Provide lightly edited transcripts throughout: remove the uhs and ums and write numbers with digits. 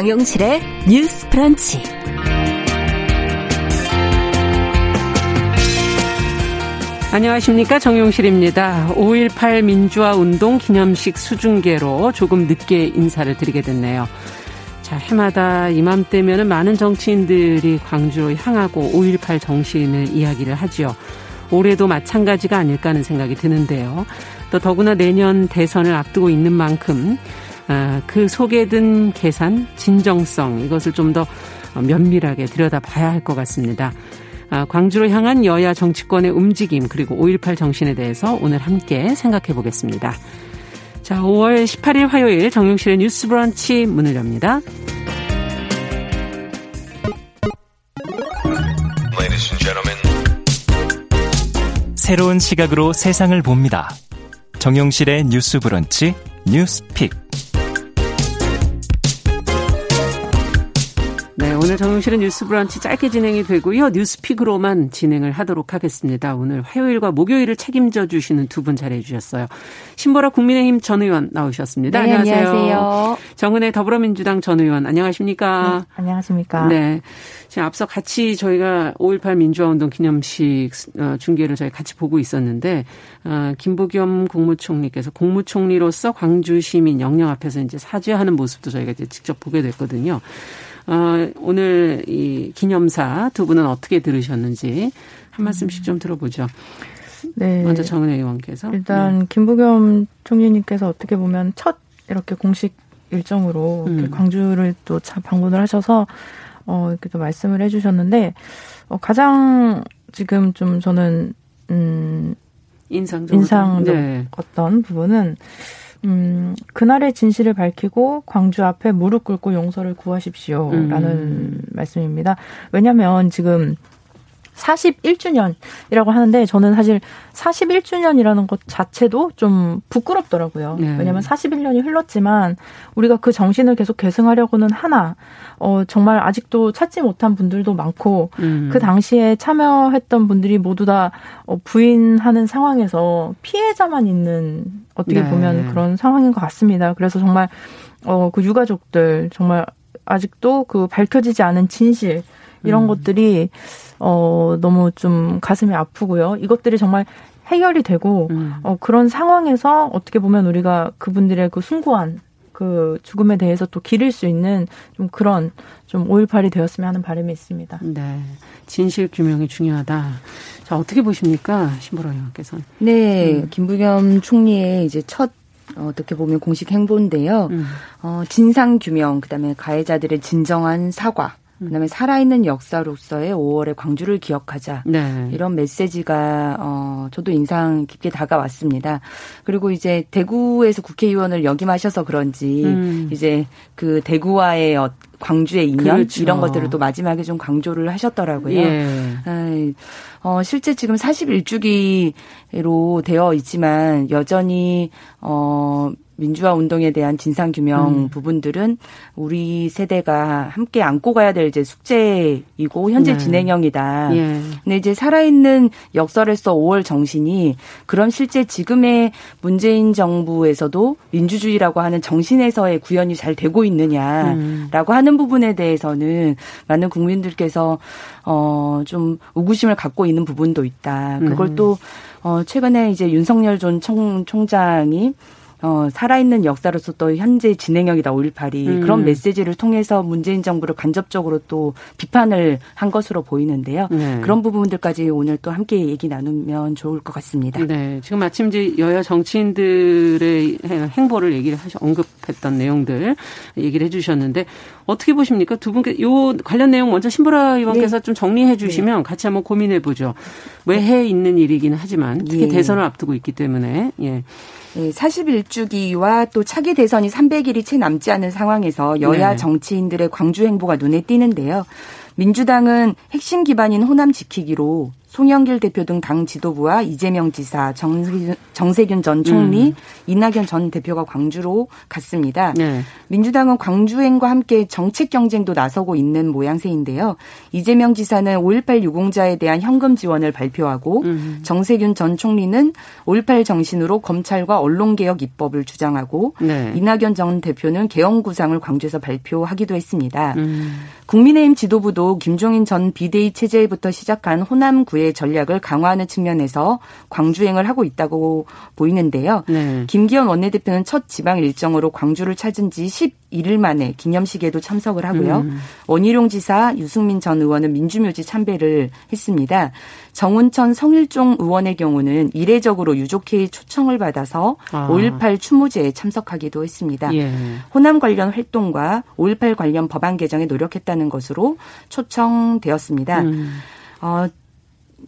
정용실의 뉴스 브런치. 안녕하십니까, 정용실입니다. 5.18 민주화 운동 기념식 수중계로 조금 늦게 인사를 드리게 됐네요. 자, 해마다 이맘때면은 많은 정치인들이 광주로 향하고 5.18 정신을 이야기를 하지요. 올해도 마찬가지가 아닐까 하는 생각이 드는데요. 또 더구나 내년 대선을 앞두고 있는 만큼 그 속에 든 계산, 진정성, 이것을 좀 더 면밀하게 들여다봐야 할 것 같습니다. 광주로 향한 여야 정치권의 움직임, 그리고 5.18 정신에 대해서 오늘 함께 생각해 보겠습니다. 자, 5월 18일 화요일 정용실의 뉴스 브런치 문을 엽니다. Ladies and gentlemen. 새로운 시각으로 세상을 봅니다. 정용실의 뉴스 브런치 뉴스픽. 네, 오늘 정용실은 뉴스 브런치 짧게 진행이 되고요. 뉴스픽으로만 진행을 하도록 하겠습니다. 오늘 화요일과 목요일을 책임져 주시는 두 분 잘해 주셨어요. 신보라 국민의힘 전 의원 나오셨습니다. 네, 안녕하세요. 정은혜 더불어민주당 전 의원, 안녕하십니까? 네, 안녕하십니까? 네. 지금 앞서 같이 저희가 5.18 민주화운동 기념식 중계를 저희 같이 보고 있었는데, 김부겸 국무총리께서 국무총리로서 광주 시민 영령 앞에서 이제 사죄하는 모습도 저희가 이제 직접 보게 됐거든요. 오늘 이 기념사 두 분은 어떻게 들으셨는지 한 말씀씩 좀 들어보죠. 네. 먼저 정은혜 의원께서. 일단 김부겸 총리님께서 어떻게 보면 첫 이렇게 공식 일정으로 이렇게 광주를 또 방문을 하셔서 이렇게 또 말씀을 해주셨는데 가장 지금 좀 저는 인상적이었던 네. 부분은. 그날의 진실을 밝히고 광주 앞에 무릎 꿇고 용서를 구하십시오라는 말씀입니다. 왜냐하면 지금 41주년이라고 하는데 저는 사실 41주년이라는 것 자체도 좀 부끄럽더라고요. 네. 왜냐하면 41년이 흘렀지만 우리가 그 정신을 계속 계승하려고는 하나 정말 아직도 찾지 못한 분들도 많고 그 당시에 참여했던 분들이 모두 다 부인하는 상황에서 피해자만 있는 어떻게 네. 보면 그런 상황인 것 같습니다. 그래서 정말 그 유가족들 정말 아직도 그 밝혀지지 않은 진실 이런 것들이 너무 좀 가슴이 아프고요. 이것들이 정말 해결이 되고 그런 상황에서 어떻게 보면 우리가 그분들의 그 숭고한 그 죽음에 대해서 또 기릴 수 있는 좀 그런 좀 5.18이 되었으면 하는 바람이 있습니다. 네, 진실 규명이 중요하다. 자, 어떻게 보십니까, 신보라 의원께서는? 네, 김부겸 총리의 이제 첫 어떻게 보면 공식 행보인데요. 진상 규명, 그다음에 가해자들의 진정한 사과. 그다음에 살아있는 역사로서의 5월의 광주를 기억하자. 네. 이런 메시지가 저도 인상 깊게 다가왔습니다. 그리고 이제 대구에서 국회의원을 역임하셔서 그런지 이제 그 대구와의 광주의 인연 그렇죠. 이런 것들을 또 마지막에 좀 강조를 하셨더라고요. 예. 실제 지금 41주기로 되어 있지만 여전히 민주화 운동에 대한 진상규명 부분들은 우리 세대가 함께 안고 가야 될 이제 숙제이고 현재 네. 진행형이다. 예. 근데 이제 살아있는 역설에서 5월 정신이 그런 실제 지금의 문재인 정부에서도 민주주의라고 하는 정신에서의 구현이 잘 되고 있느냐라고 하는 부분에 대해서는 많은 국민들께서 좀 의구심을 갖고 있는 부분도 있다. 그걸 또 최근에 이제 윤석열 전 총장이 살아있는 역사로서 또 현재 진행형이다 5.18이 그런 메시지를 통해서 문재인 정부를 간접적으로 또 비판을 한 것으로 보이는데요. 네. 그런 부분들까지 오늘 또 함께 얘기 나누면 좋을 것 같습니다. 네, 지금 마침 이제 여야 정치인들의 행보를 언급했던 내용들 얘기를 해주셨는데 어떻게 보십니까? 두 분께 요 관련 내용 먼저 신보라 의원께서 네. 좀 정리해 주시면 네. 같이 한번 고민해 보죠. 외해에 있는 일이긴 하지만 특히 예. 대선을 앞두고 있기 때문에 예. 41주기와 또 차기 대선이 300일이 채 남지 않은 상황에서 여야 네. 정치인들의 광주 행보가 눈에 띄는데요. 민주당은 핵심 기반인 호남 지키기로 송영길 대표 등 당 지도부와 이재명 지사, 정세균 전 총리, 이낙연 전 대표가 광주로 갔습니다. 네. 민주당은 광주행과 함께 정책 경쟁도 나서고 있는 모양새인데요. 이재명 지사는 5.18 유공자에 대한 현금 지원을 발표하고 정세균 전 총리는 5.18 정신으로 검찰과 언론개혁 입법을 주장하고 이낙연 전 대표는 개헌구상을 광주에서 발표하기도 했습니다. 국민의힘 지도부도 김종인 전 비대위 체제부터 시작한 호남구의 전략을 강화하는 측면에서 광주행을 하고 있다고 보이는데요. 김기현 원내대표는 첫 지방 일정으로 광주를 찾은 지 11일 만에 기념식에도 참석을 하고요. 원희룡 지사, 유승민 전 의원은 민주묘지 참배를 했습니다. 정운천, 성일종 의원의 경우는 이례적으로 유족회의 초청을 받아서 5.18 추모제에 참석하기도 했습니다. 호남 관련 활동과 5.18 관련 법안 개정에 노력했다는 것으로 초청되었습니다.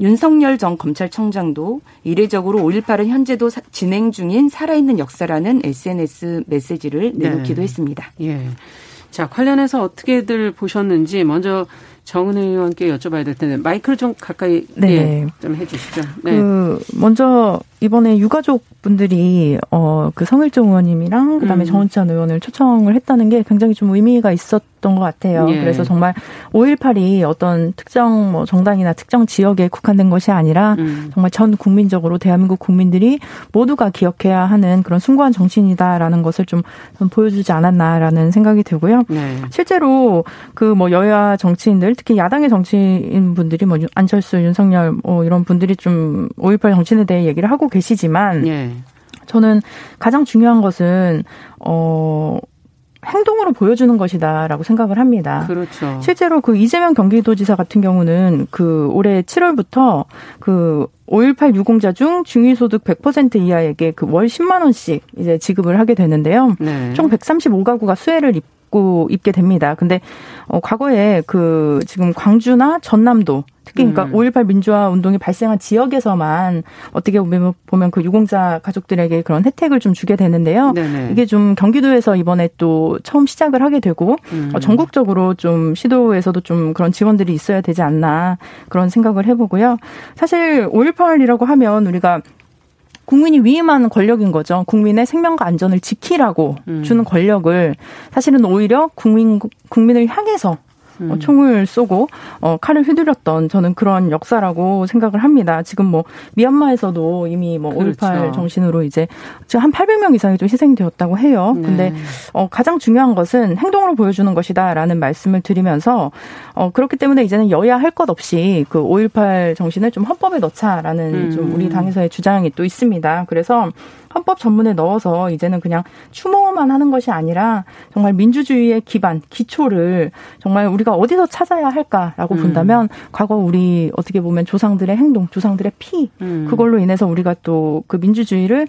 윤석열 전 검찰총장도 이례적으로 5.18은 현재도 진행 중인 살아있는 역사라는 SNS 메시지를 내놓기도 했습니다. 예. 자, 관련해서 어떻게들 보셨는지 먼저 정은 의원께 여쭤봐야 될 텐데 마이크를 좀 가까이 좀 해주시죠. 먼저 이번에 유가족 분들이 그 성일종 의원님이랑 그다음에 정운천 의원을 초청을 했다는 게 굉장히 좀 의미가 있었던 것 같아요. 그래서 정말 5.18이 어떤 특정 뭐 정당이나 특정 지역에 국한된 것이 아니라 정말 전 국민적으로 대한민국 국민들이 모두가 기억해야 하는 그런 숭고한 정신이다라는 것을 좀 보여주지 않았나라는 생각이 들고요. 실제로 그 뭐 여야 정치인들 특히 야당의 정치인분들이 뭐 안철수, 윤석열 뭐 이런 분들이 좀 5.18 정신에 대해 얘기를 하고 계시지만 저는 가장 중요한 것은 행동으로 보여주는 것이다라고 생각을 합니다. 그렇죠. 실제로 그 이재명 경기도지사 같은 경우는 그 올해 7월부터 그 5.18 유공자 중 중위소득 100% 이하에게 그 월 10만 원씩 이제 지급을 하게 되는데요. 총 135가구가 수혜를 입게 됩니다. 근데 과거에 그 지금 광주나 전남도 특히 그러니까 5.18 민주화 운동이 발생한 지역에서만 어떻게 보면 그 유공자 가족들에게 그런 혜택을 좀 주게 되는데요. 이게 좀 경기도에서 이번에 또 처음 시작을 하게 되고 전국적으로 좀 시도에서도 좀 그런 지원들이 있어야 되지 않나 그런 생각을 해보고요. 사실 5.18이라고 하면 우리가 국민이 위임한 권력인 거죠. 국민의 생명과 안전을 지키라고 주는 권력을 사실은 오히려 국민을 향해서 총을 쏘고 칼을 휘두렸던 저는 그런 역사라고 생각을 합니다. 지금 뭐 미얀마에서도 이미 뭐 5.18 정신으로 이제 지금 한 800명 이상이 좀 희생되었다고 해요. 근데 가장 중요한 것은 행동으로 보여주는 것이다라는 말씀을 드리면서 그렇기 때문에 이제는 여야 할 것 없이 그 5.18 정신을 좀 헌법에 넣자라는 좀 우리 당에서의 주장이 또 있습니다. 그래서 헌법 전문에 넣어서 이제는 그냥 추모만 하는 것이 아니라 정말 민주주의의 기반, 기초를 정말 우리가 어디서 찾아야 할까라고 본다면 과거 우리 어떻게 보면 조상들의 행동, 조상들의 피 그걸로 인해서 우리가 또 그 민주주의를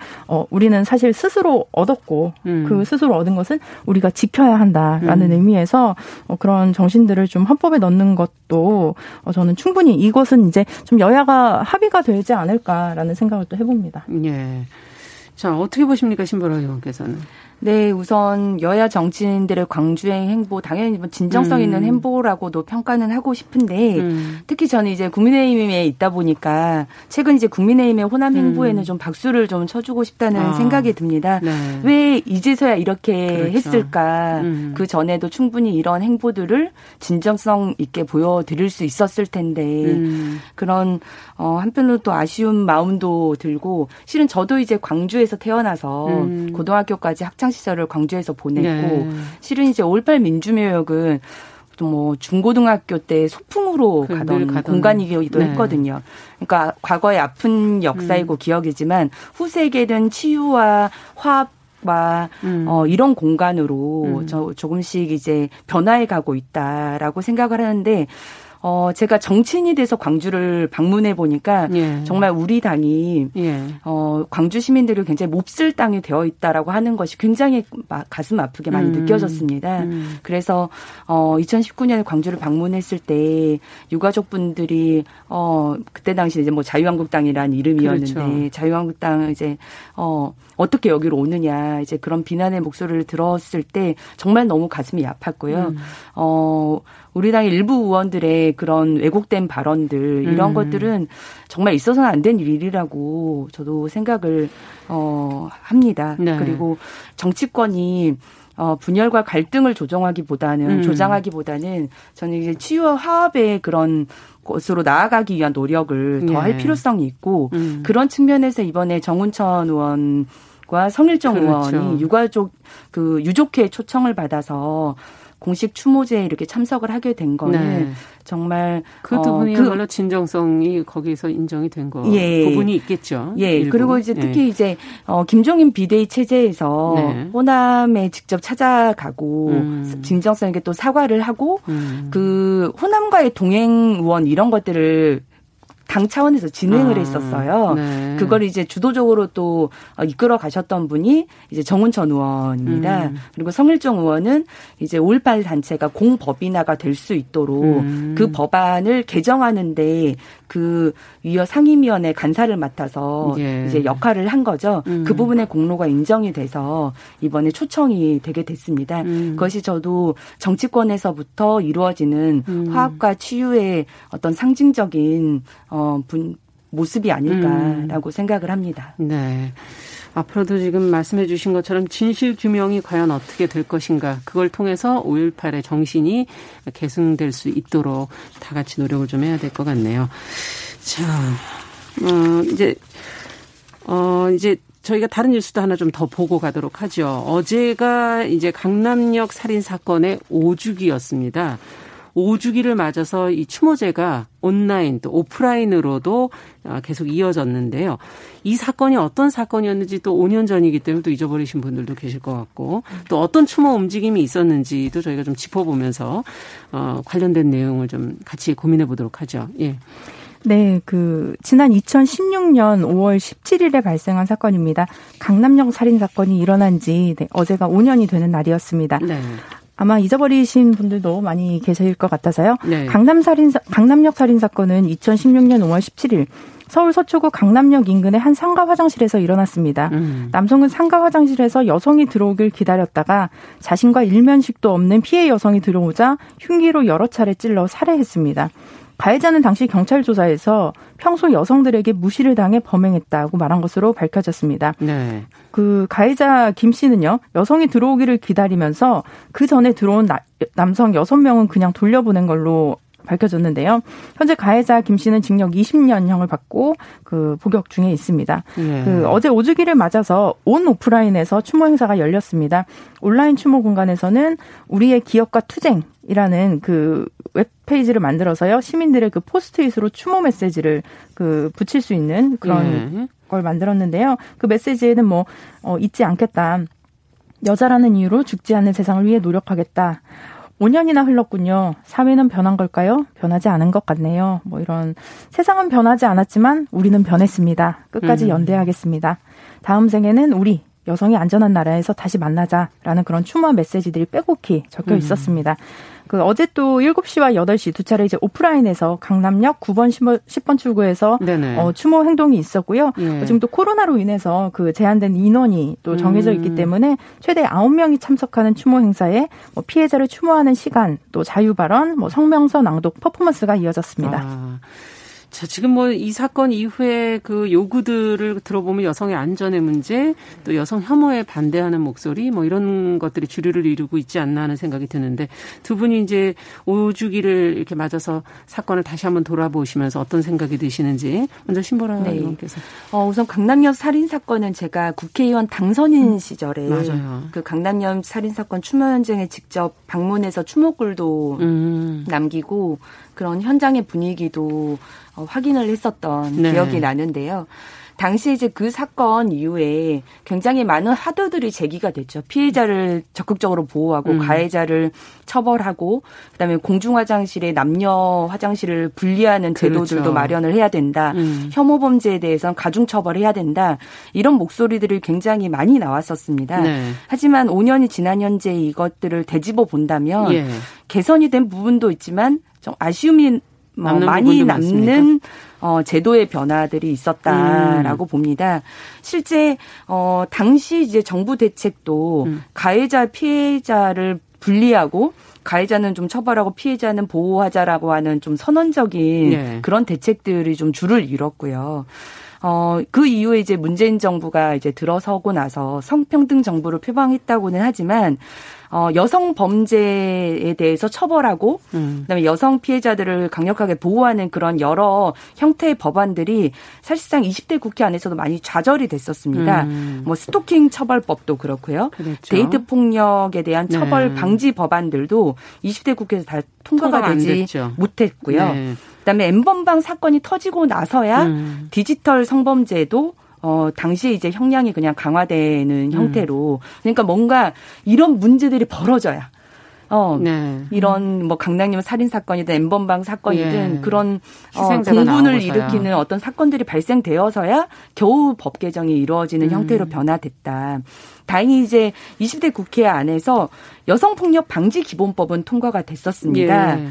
우리는 사실 스스로 얻었고 그 스스로 얻은 것은 우리가 지켜야 한다라는 의미에서 그런 정신들을 좀 헌법에 넣는 것도 저는 충분히 이것은 이제 좀 여야가 합의가 되지 않을까라는 생각을 또 해봅니다. 예. 자, 어떻게 보십니까, 신보라 의원께서는? 네, 우선 여야 정치인들의 광주행 행보 당연히 진정성 있는 행보라고도 평가는 하고 싶은데 특히 저는 이제 국민의힘에 있다 보니까 최근 이제 국민의힘의 호남 행보에는 좀 박수를 좀 쳐주고 싶다는 생각이 듭니다. 왜 이제서야 이렇게 했을까? 그 전에도 충분히 이런 행보들을 진정성 있게 보여드릴 수 있었을 텐데 그런 한편으로 또 아쉬운 마음도 들고 실은 저도 이제 광주에서 태어나서 고등학교까지 학창시절을 광주에서 보냈고 실은 이제 5.18 민주묘역은 또 뭐 중고등학교 때 소풍으로 가던 공간이기도 했거든요. 그러니까 과거의 아픈 역사이고 기억이지만 후세계는 치유와 화합 이런 공간으로 조금씩 이제 변화해 가고 있다라고 생각을 하는데 제가 정치인이 돼서 광주를 방문해 보니까 정말 우리 당이 광주 시민들이 굉장히 몹쓸 땅이 되어 있다라고 하는 것이 굉장히 가슴 아프게 많이 느껴졌습니다. 그래서 2019년에 광주를 방문했을 때 유가족분들이 그때 당시 이제 뭐 자유한국당이란 이름이었는데 자유한국당 이제 어떻게 여기로 오느냐 이제 그런 비난의 목소리를 들었을 때 정말 너무 가슴이 아팠고요. 우리 당 일부 의원들의 그런 왜곡된 발언들 이런 것들은 정말 있어서는 안 된 일이라고 저도 생각을 합니다. 네. 그리고 정치권이 분열과 갈등을 조장하기보다는 저는 이제 치유와 화합의 그런 것으로 나아가기 위한 노력을 더 할 필요성이 있고 그런 측면에서 이번에 정운천 의원과 성일종 의원이 유가족 유족회 초청을 받아서 공식 추모제에 이렇게 참석을 하게 된 거는 정말 그 두 분이야말로 진정성이 거기서 인정이 된 거 부분이 있겠죠. 예. 일부. 그리고 이제 특히 이제 김종인 비대위 체제에서 호남에 직접 찾아가고 진정성 있게 또 사과를 하고 그 호남과의 동행 의원 이런 것들을 당 차원에서 진행을 했었어요. 네. 그걸 이제 주도적으로 또 이끌어 가셨던 분이 이제 정운천 의원입니다. 그리고 성일종 의원은 이제 5.18 단체가 공법인화가 될 수 있도록 그 법안을 개정하는데 그 위원 상임위원회 간사를 맡아서 이제 역할을 한 거죠. 그 부분의 공로가 인정이 돼서 이번에 초청이 되게 됐습니다. 그것이 저도 정치권에서부터 이루어지는 화합과 치유의 어떤 상징적인 모습이 아닐까라고 생각을 합니다. 네. 앞으로도 지금 말씀해 주신 것처럼 진실 규명이 과연 어떻게 될 것인가. 그걸 통해서 5.18의 정신이 계승될 수 있도록 다 같이 노력을 좀 해야 될 것 같네요. 자, 이제 저희가 다른 뉴스도 하나 좀 더 보고 가도록 하죠. 어제가 이제 강남역 살인 사건의 5주기였습니다. 5주기를 맞아서 이 추모제가 온라인 또 오프라인으로도 계속 이어졌는데요. 이 사건이 어떤 사건이었는지 또 5년 전이기 때문에 또 잊어버리신 분들도 계실 것 같고 또 어떤 추모 움직임이 있었는지도 저희가 좀 짚어보면서 관련된 내용을 좀 같이 고민해 보도록 하죠. 예. 네, 지난 2016년 5월 17일에 발생한 사건입니다. 강남역 살인 사건이 일어난 지 어제가 5년이 되는 날이었습니다. 네. 아마 잊어버리신 분들도 많이 계실 것 같아서요. 네. 강남역 살인 사건은 2016년 5월 17일 서울 서초구 강남역 인근의 한 상가 화장실에서 일어났습니다. 남성은 상가 화장실에서 여성이 들어오길 기다렸다가 자신과 일면식도 없는 피해 여성이 들어오자 흉기로 여러 차례 찔러 살해했습니다. 가해자는 당시 경찰 조사에서 평소 여성들에게 무시를 당해 범행했다고 말한 것으로 밝혀졌습니다. 네. 가해자 김 씨는요, 여성이 들어오기를 기다리면서 그 전에 들어온 남성 6명은 그냥 돌려보낸 걸로 밝혀졌는데요. 현재 가해자 김 씨는 징역 20년형을 받고 복역 중에 있습니다. 네. 어제 5주기를 맞아서 온 오프라인에서 추모 행사가 열렸습니다. 온라인 추모 공간에서는 우리의 기억과 투쟁이라는 웹페이지를 만들어서요. 시민들의 포스트잇으로 추모 메시지를 붙일 수 있는 그런 걸 만들었는데요. 그 메시지에는 잊지 않겠다. 여자라는 이유로 죽지 않는 세상을 위해 노력하겠다. 5년이나 흘렀군요. 사회는 변한 걸까요? 변하지 않은 것 같네요. 이런 세상은 변하지 않았지만 우리는 변했습니다. 끝까지 연대하겠습니다. 다음 생에는 우리 여성이 안전한 나라에서 다시 만나자라는 그런 추모 메시지들이 빼곡히 적혀 있었습니다. 어제 또 7시와 8시 두 차례 이제 오프라인에서 강남역 9번 10번 출구에서 추모 행동이 있었고요. 예. 지금 또 코로나로 인해서 제한된 인원이 또 정해져 있기 때문에 최대 9명이 참석하는 추모 행사에 피해자를 추모하는 시간, 또 자유 발언, 성명서 낭독 퍼포먼스가 이어졌습니다. 아. 자, 지금 이 사건 이후에 요구들을 들어보면 여성의 안전의 문제, 또 여성 혐오에 반대하는 목소리, 이런 것들이 주류를 이루고 있지 않나 하는 생각이 드는데, 두 분이 이제 5주기를 이렇게 맞아서 사건을 다시 한번 돌아보시면서 어떤 생각이 드시는지, 먼저 신보라 의원께서. 우선 강남역 살인 사건은 제가 국회의원 당선인 시절에 강남역 살인 사건 추모 현장에 직접 방문해서 추모글도 남기고, 그런 현장의 분위기도 확인을 했었던 기억이 나는데요. 당시 이제 그 사건 이후에 굉장히 많은 화두들이 제기가 됐죠. 피해자를 적극적으로 보호하고 가해자를 처벌하고 그다음에 공중화장실에 남녀 화장실을 분리하는 제도들도 마련을 해야 된다. 혐오 범죄에 대해서는 가중 처벌해야 된다. 이런 목소리들이 굉장히 많이 나왔었습니다. 네. 하지만 5년이 지난 현재 이것들을 되짚어 본다면 개선이 된 부분도 있지만 좀 아쉬움이 많이 남는 제도의 변화들이 있었다라고 봅니다. 실제 당시 이제 정부 대책도 가해자 피해자를 분리하고 가해자는 좀 처벌하고 피해자는 보호하자라고 하는 좀 선언적인 네. 그런 대책들이 좀 줄을 이뤘고요. 그 이후에 이제 문재인 정부가 이제 들어서고 나서 성평등 정부를 표방했다고는 하지만 여성 범죄에 대해서 처벌하고 그다음에 여성 피해자들을 강력하게 보호하는 그런 여러 형태의 법안들이 사실상 20대 국회 안에서도 많이 좌절이 됐었습니다. 뭐 스토킹 처벌법도 그렇고요. 그렇죠. 데이트 폭력에 대한 처벌 방지 법안들도 20대 국회에서 다 통과가 되지 못했고요. 네. 그다음에 N번방 사건이 터지고 나서야 디지털 성범죄도 당시에 이제 형량이 그냥 강화되는 형태로. 그러니까 뭔가 이런 문제들이 벌어져야. 네. 이런 뭐 강남역 살인 사건이든 N번방 사건이든 예. 그런 공분을 일으키는 어떤 사건들이 발생되어서야 겨우 법 개정이 이루어지는 형태로 변화됐다. 다행히 이제 20대 국회 안에서 여성폭력 방지 기본법은 통과가 됐었습니다. 예.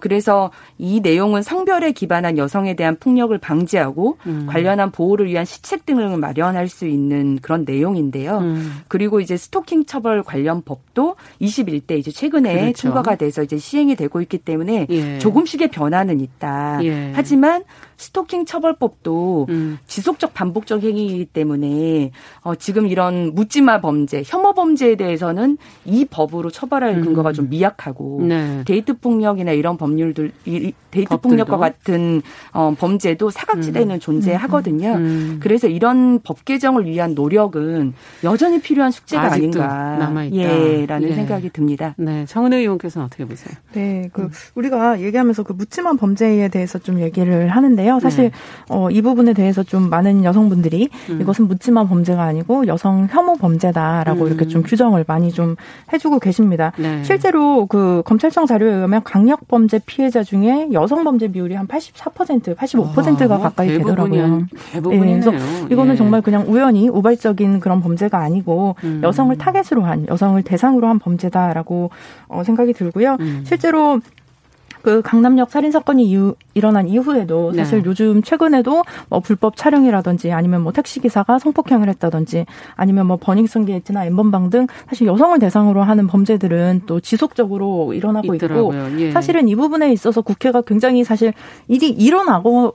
그래서 이 내용은 성별에 기반한 여성에 대한 폭력을 방지하고 관련한 보호를 위한 시책 등을 마련할 수 있는 그런 내용인데요. 그리고 이제 스토킹 처벌 관련 법도 21대 이제 최근에 그렇죠. 통과가 돼서 이제 시행이 되고 있기 때문에 예. 조금씩의 변화는 있다. 예. 하지만 스토킹 처벌법도 지속적 반복적 행위이기 때문에 지금 이런 묻지마 범죄, 혐오 범죄에 대해서는 이 법으로 처벌할 근거가 좀 미약하고 네. 데이트 폭력이나 이런 법률들, 데이트 법들도. 폭력과 같은 범죄도 사각지대에는 존재하거든요. 그래서 이런 법 개정을 위한 노력은 여전히 필요한 숙제가 아닌가 남아있다. 예, 라는 예. 생각이 듭니다. 네, 정은혜 의원께서는 어떻게 보세요? 네, 우리가 얘기하면서 그 묻지마 범죄에 대해서 좀 얘기를 하는데 사실 이 부분에 대해서 좀 많은 여성분들이 이것은 묻지마 범죄가 아니고 여성 혐오 범죄다라고 이렇게 좀 규정을 많이 좀 해주고 계십니다. 네. 실제로 그 검찰청 자료에 의하면 강력 범죄 피해자 중에 여성 범죄 비율이 한 84%, 85%가 가까이 되더라고요. 대부분이네요. 네, 그래서 이거는 정말 그냥 우연히 우발적인 그런 범죄가 아니고 여성을 타겟으로 한, 여성을 대상으로 한 범죄다라고 생각이 들고요. 실제로 그 강남역 살인 사건이 일어난 이후에도 사실 네. 요즘 최근에도 뭐 불법 촬영이라든지 아니면 뭐 택시 기사가 성폭행을 했다든지 아니면 뭐 버닝썬 게이트나 N번방 등 사실 여성을 대상으로 하는 범죄들은 또 지속적으로 일어나고 있더라고요. 있고 예. 사실은 이 부분에 있어서 국회가 굉장히 사실 일이 일어나고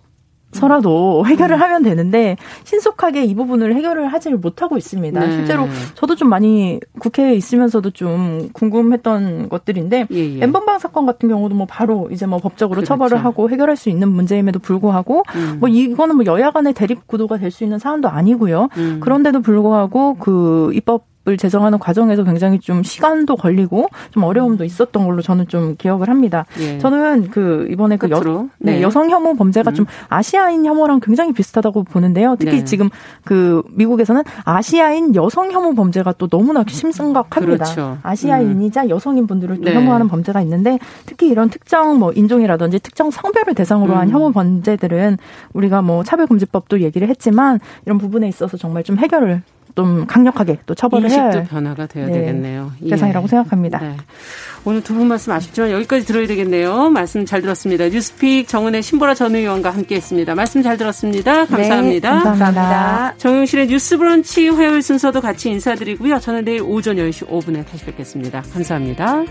서라도 해결을 하면 되는데 신속하게 이 부분을 해결을 하지를 못하고 있습니다. 네. 실제로 저도 좀 많이 국회에 있으면서도 좀 궁금했던 것들인데 N번방 사건 같은 경우도 뭐 바로 이제 뭐 법적으로 그렇죠. 처벌을 하고 해결할 수 있는 문제임에도 불구하고 뭐 이거는 뭐 여야 간의 대립 구도가 될 수 있는 사안도 아니고요. 그런데도 불구하고 그 입법 을 제정하는 과정에서 굉장히 좀 시간도 걸리고 좀 어려움도 있었던 걸로 저는 좀 기억을 합니다. 예. 저는 그 이번에 그 여성 혐오 범죄가 좀 아시아인 혐오랑 굉장히 비슷하다고 보는데요. 특히 지금 그 미국에서는 아시아인 여성 혐오 범죄가 또 너무나 심각합니다. 그렇죠. 아시아인이자 여성인 분들을 또 혐오하는 범죄가 있는데 특히 이런 특정 뭐 인종이라든지 특정 성별을 대상으로 한 혐오 범죄들은 우리가 뭐 차별금지법도 얘기를 했지만 이런 부분에 있어서 정말 좀 해결을 좀 강력하게 또 처벌을 해야 인식도 변화가 되어야 되겠네요. 세상이라고 생각합니다. 네. 오늘 두 분 말씀 아쉽지만 여기까지 들어야 되겠네요. 말씀 잘 들었습니다. 뉴스픽 정은혜 신보라 전 의원과 함께했습니다. 말씀 잘 들었습니다. 감사합니다. 네, 감사합니다. 정용실의 뉴스브런치 화요일 순서도 같이 인사드리고요. 저는 내일 오전 10시 5분에 다시 뵙겠습니다. 감사합니다.